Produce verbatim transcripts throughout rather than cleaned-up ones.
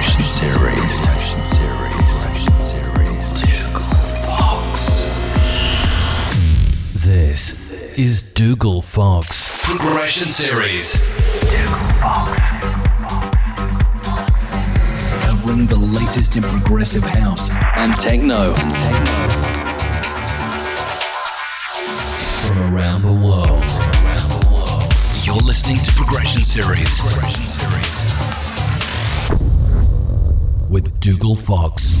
Progression Series. Progression Series. Progression Series. Dougal Fox. This, this is Dougal Fox. Progression Series. Dougal Fox. Covering the latest in progressive house and techno. And techno. From around the world. Around the world. You're listening to Progression Series. Progression Series. With Dougal Fox.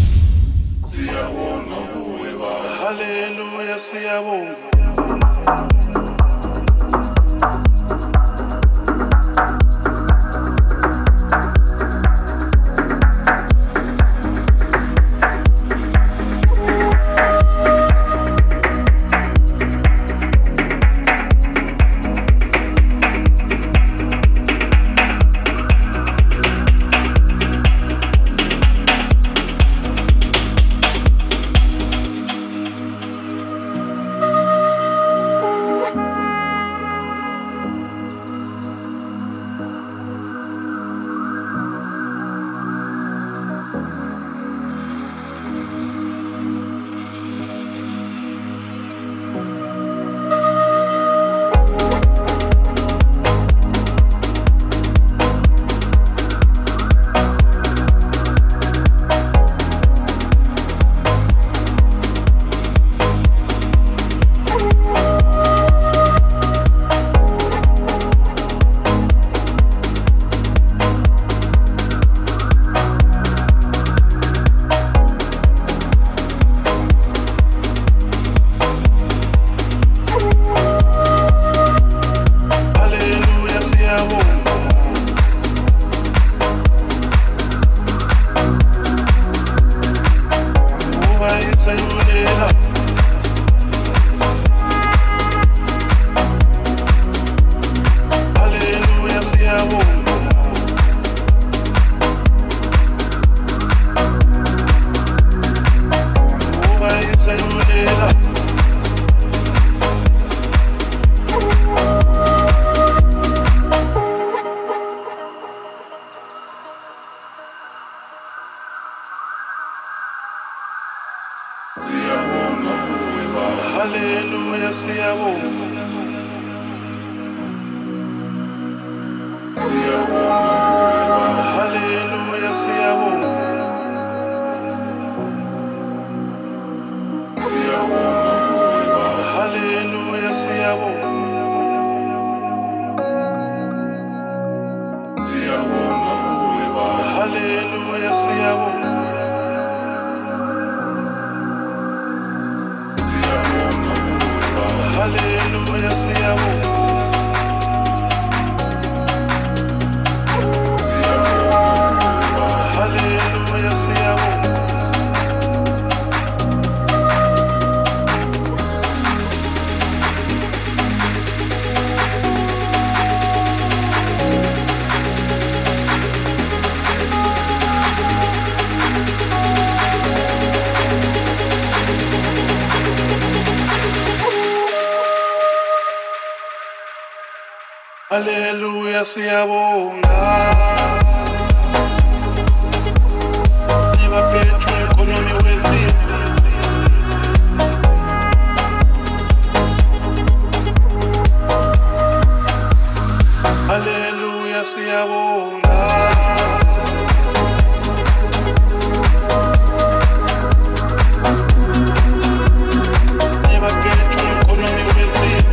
Aleluya, sea bonga. Viva Petro, el colonio vecino. Aleluya, sea bonga. Viva Petro, el colonio vecino.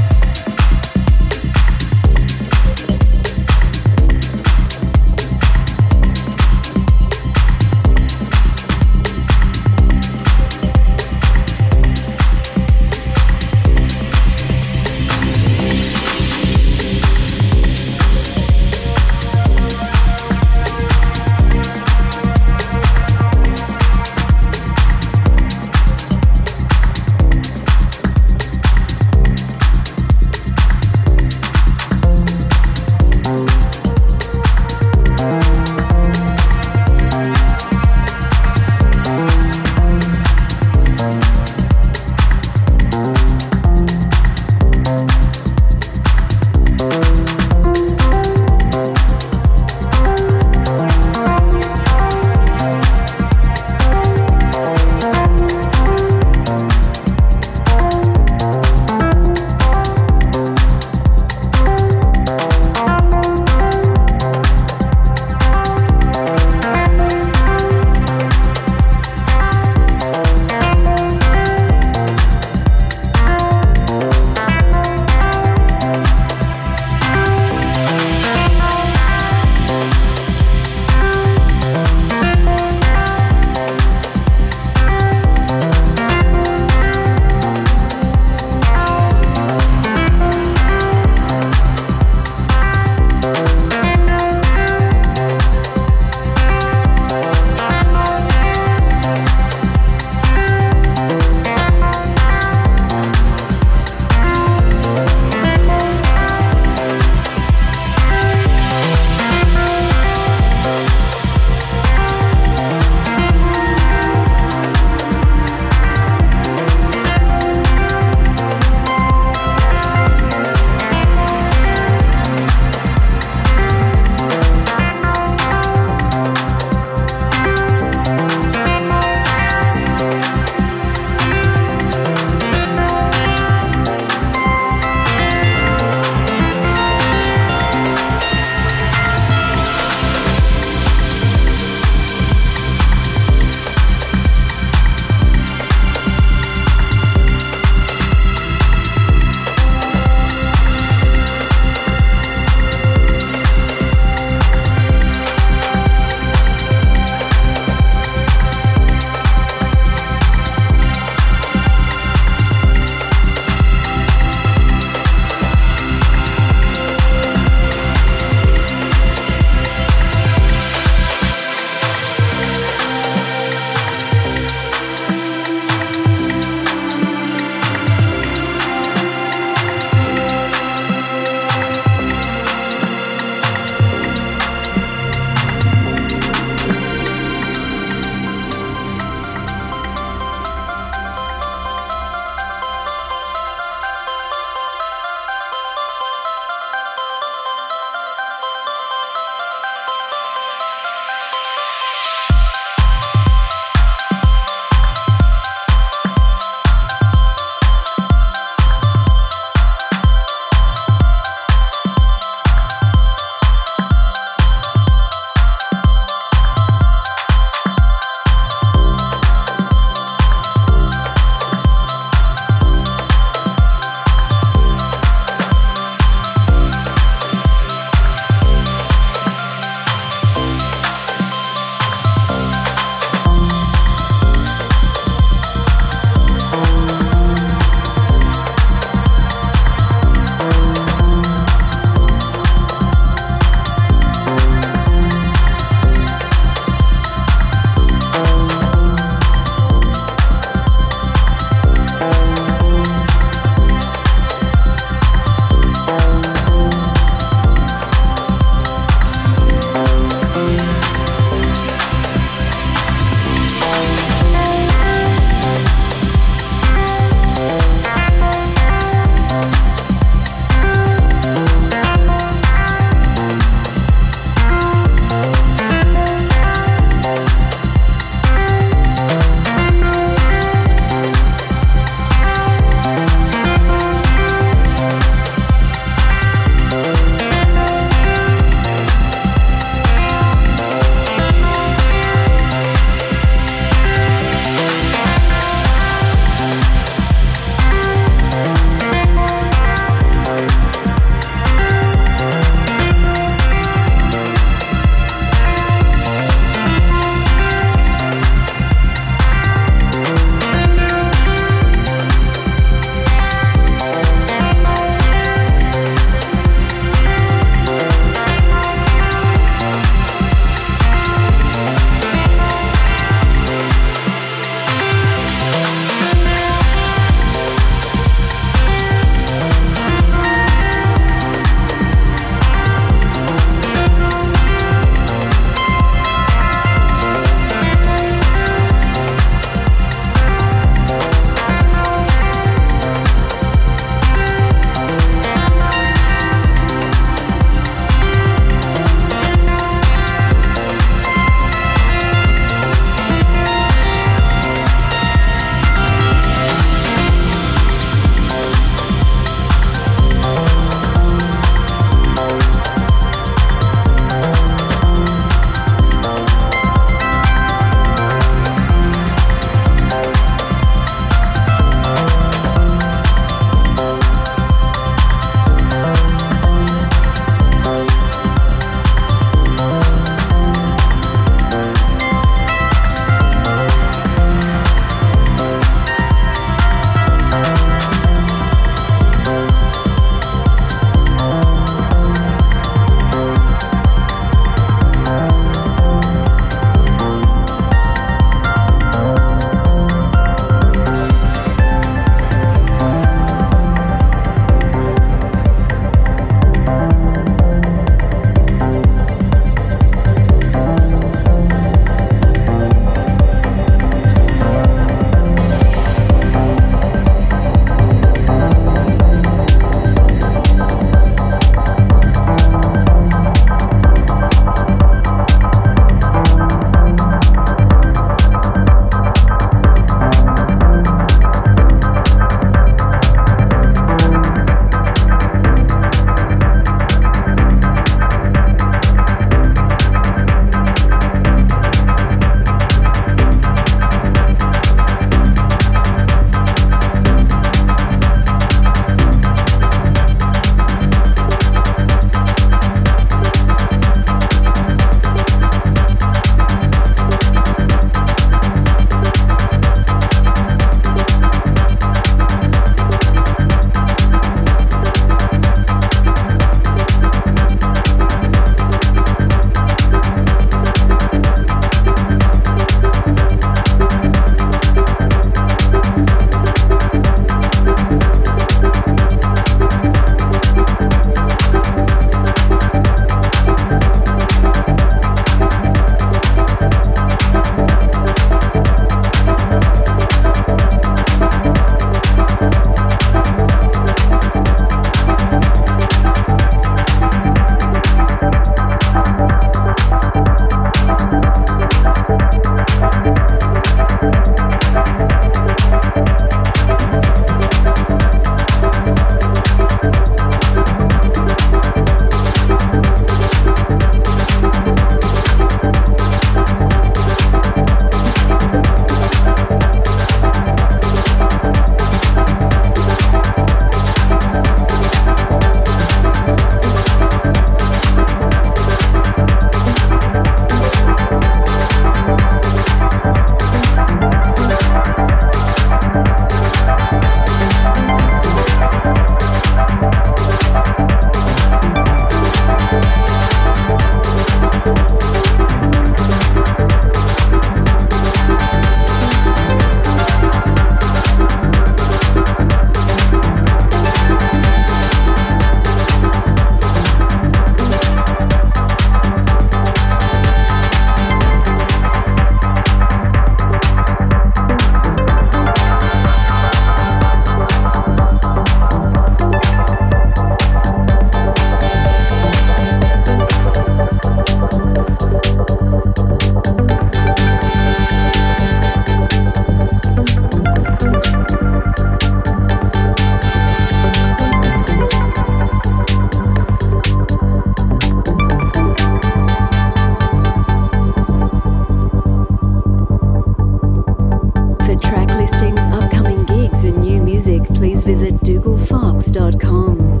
track listings, upcoming gigs and new music, please visit dougal fox dot com.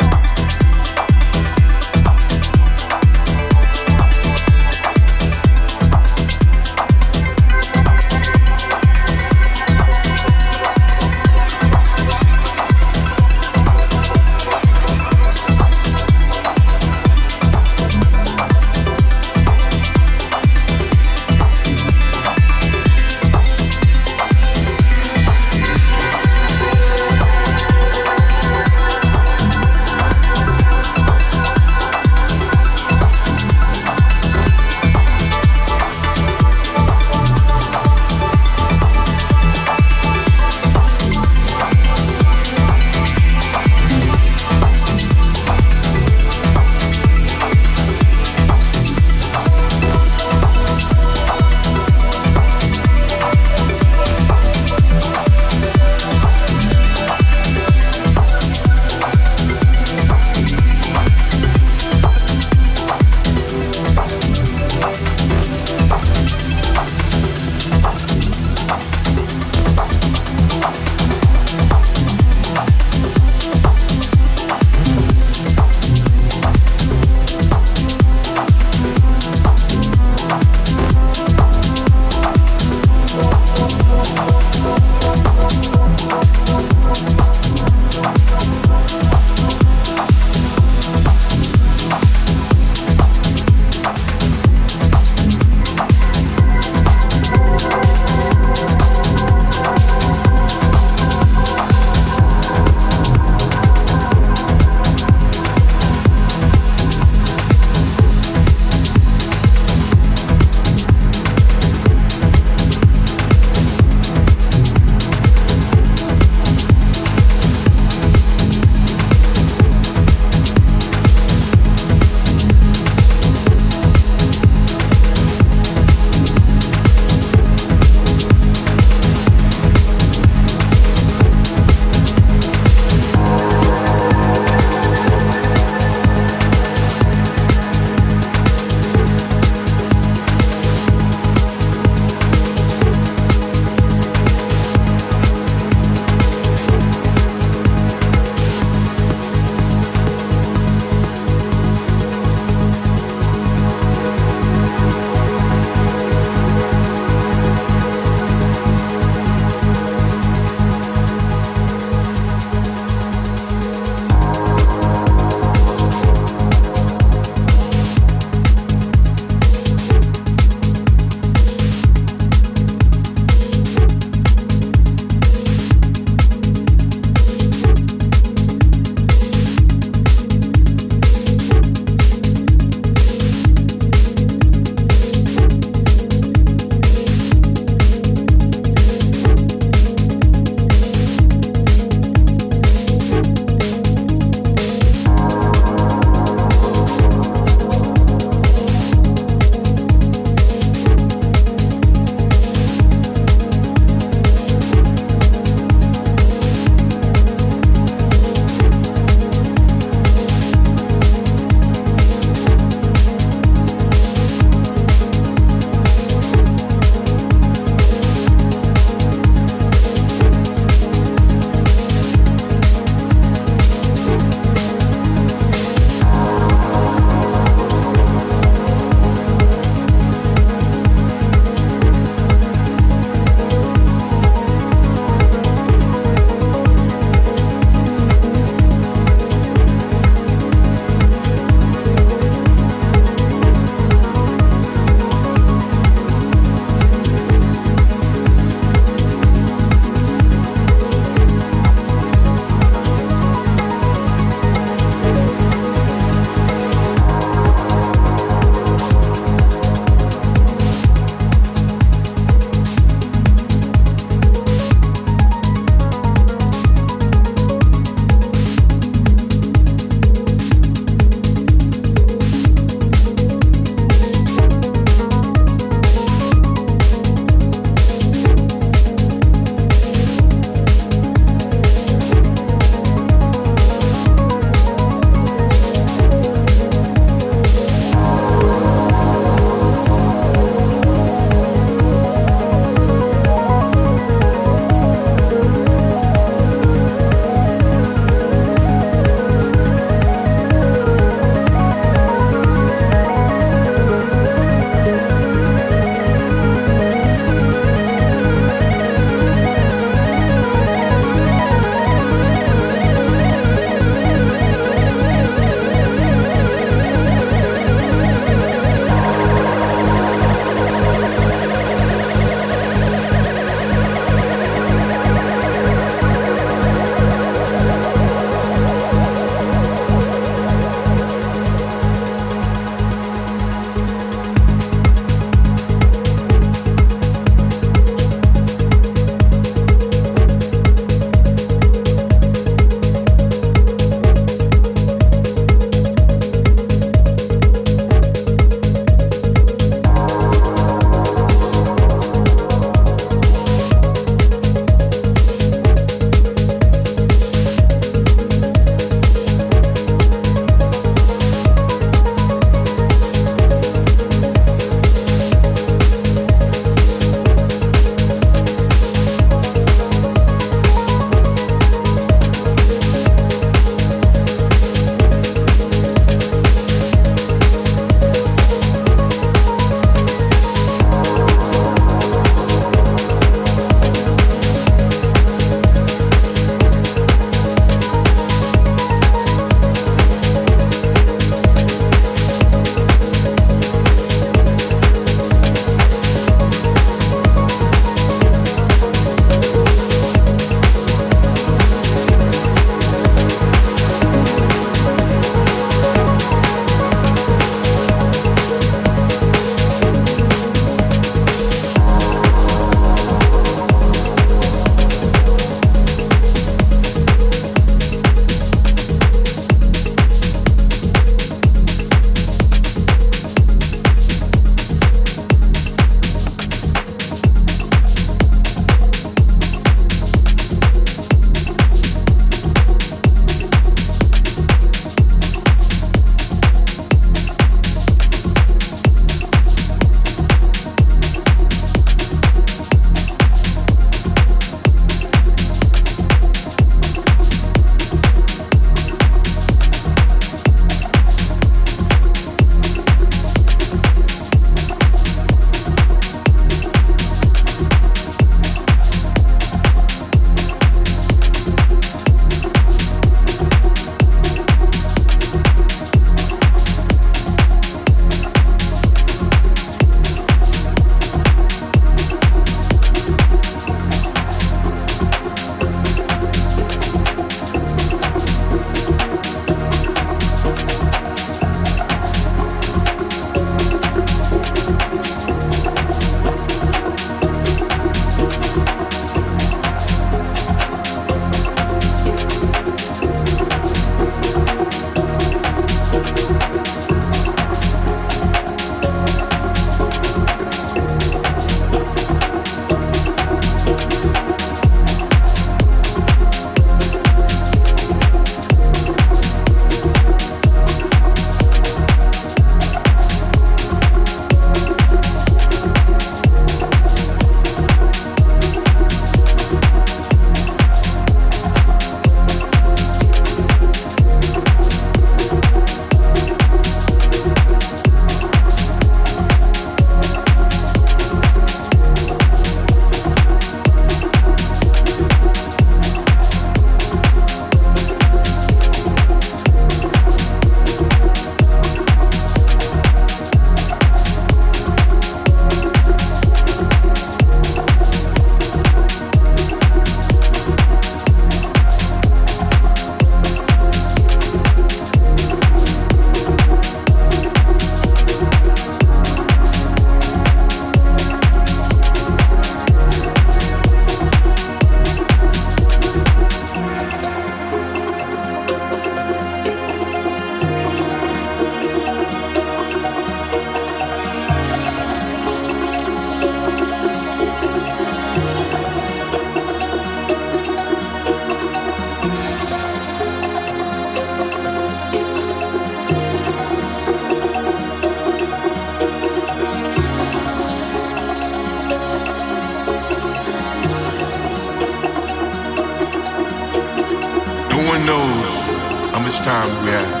times we have.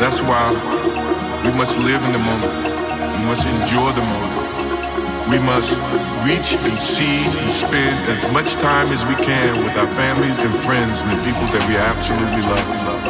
That's why we must live in the moment. We must enjoy the moment. We must reach and see and spend as much time as we can with our families and friends and the people that we absolutely love.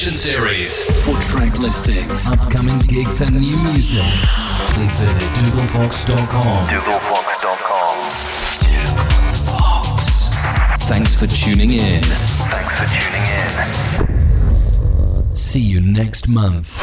Selection Series. For track listings, upcoming gigs and new music, please visit dougal fox dot com. dougal fox dot com. Thanks for tuning in. Thanks for tuning in. See you next month.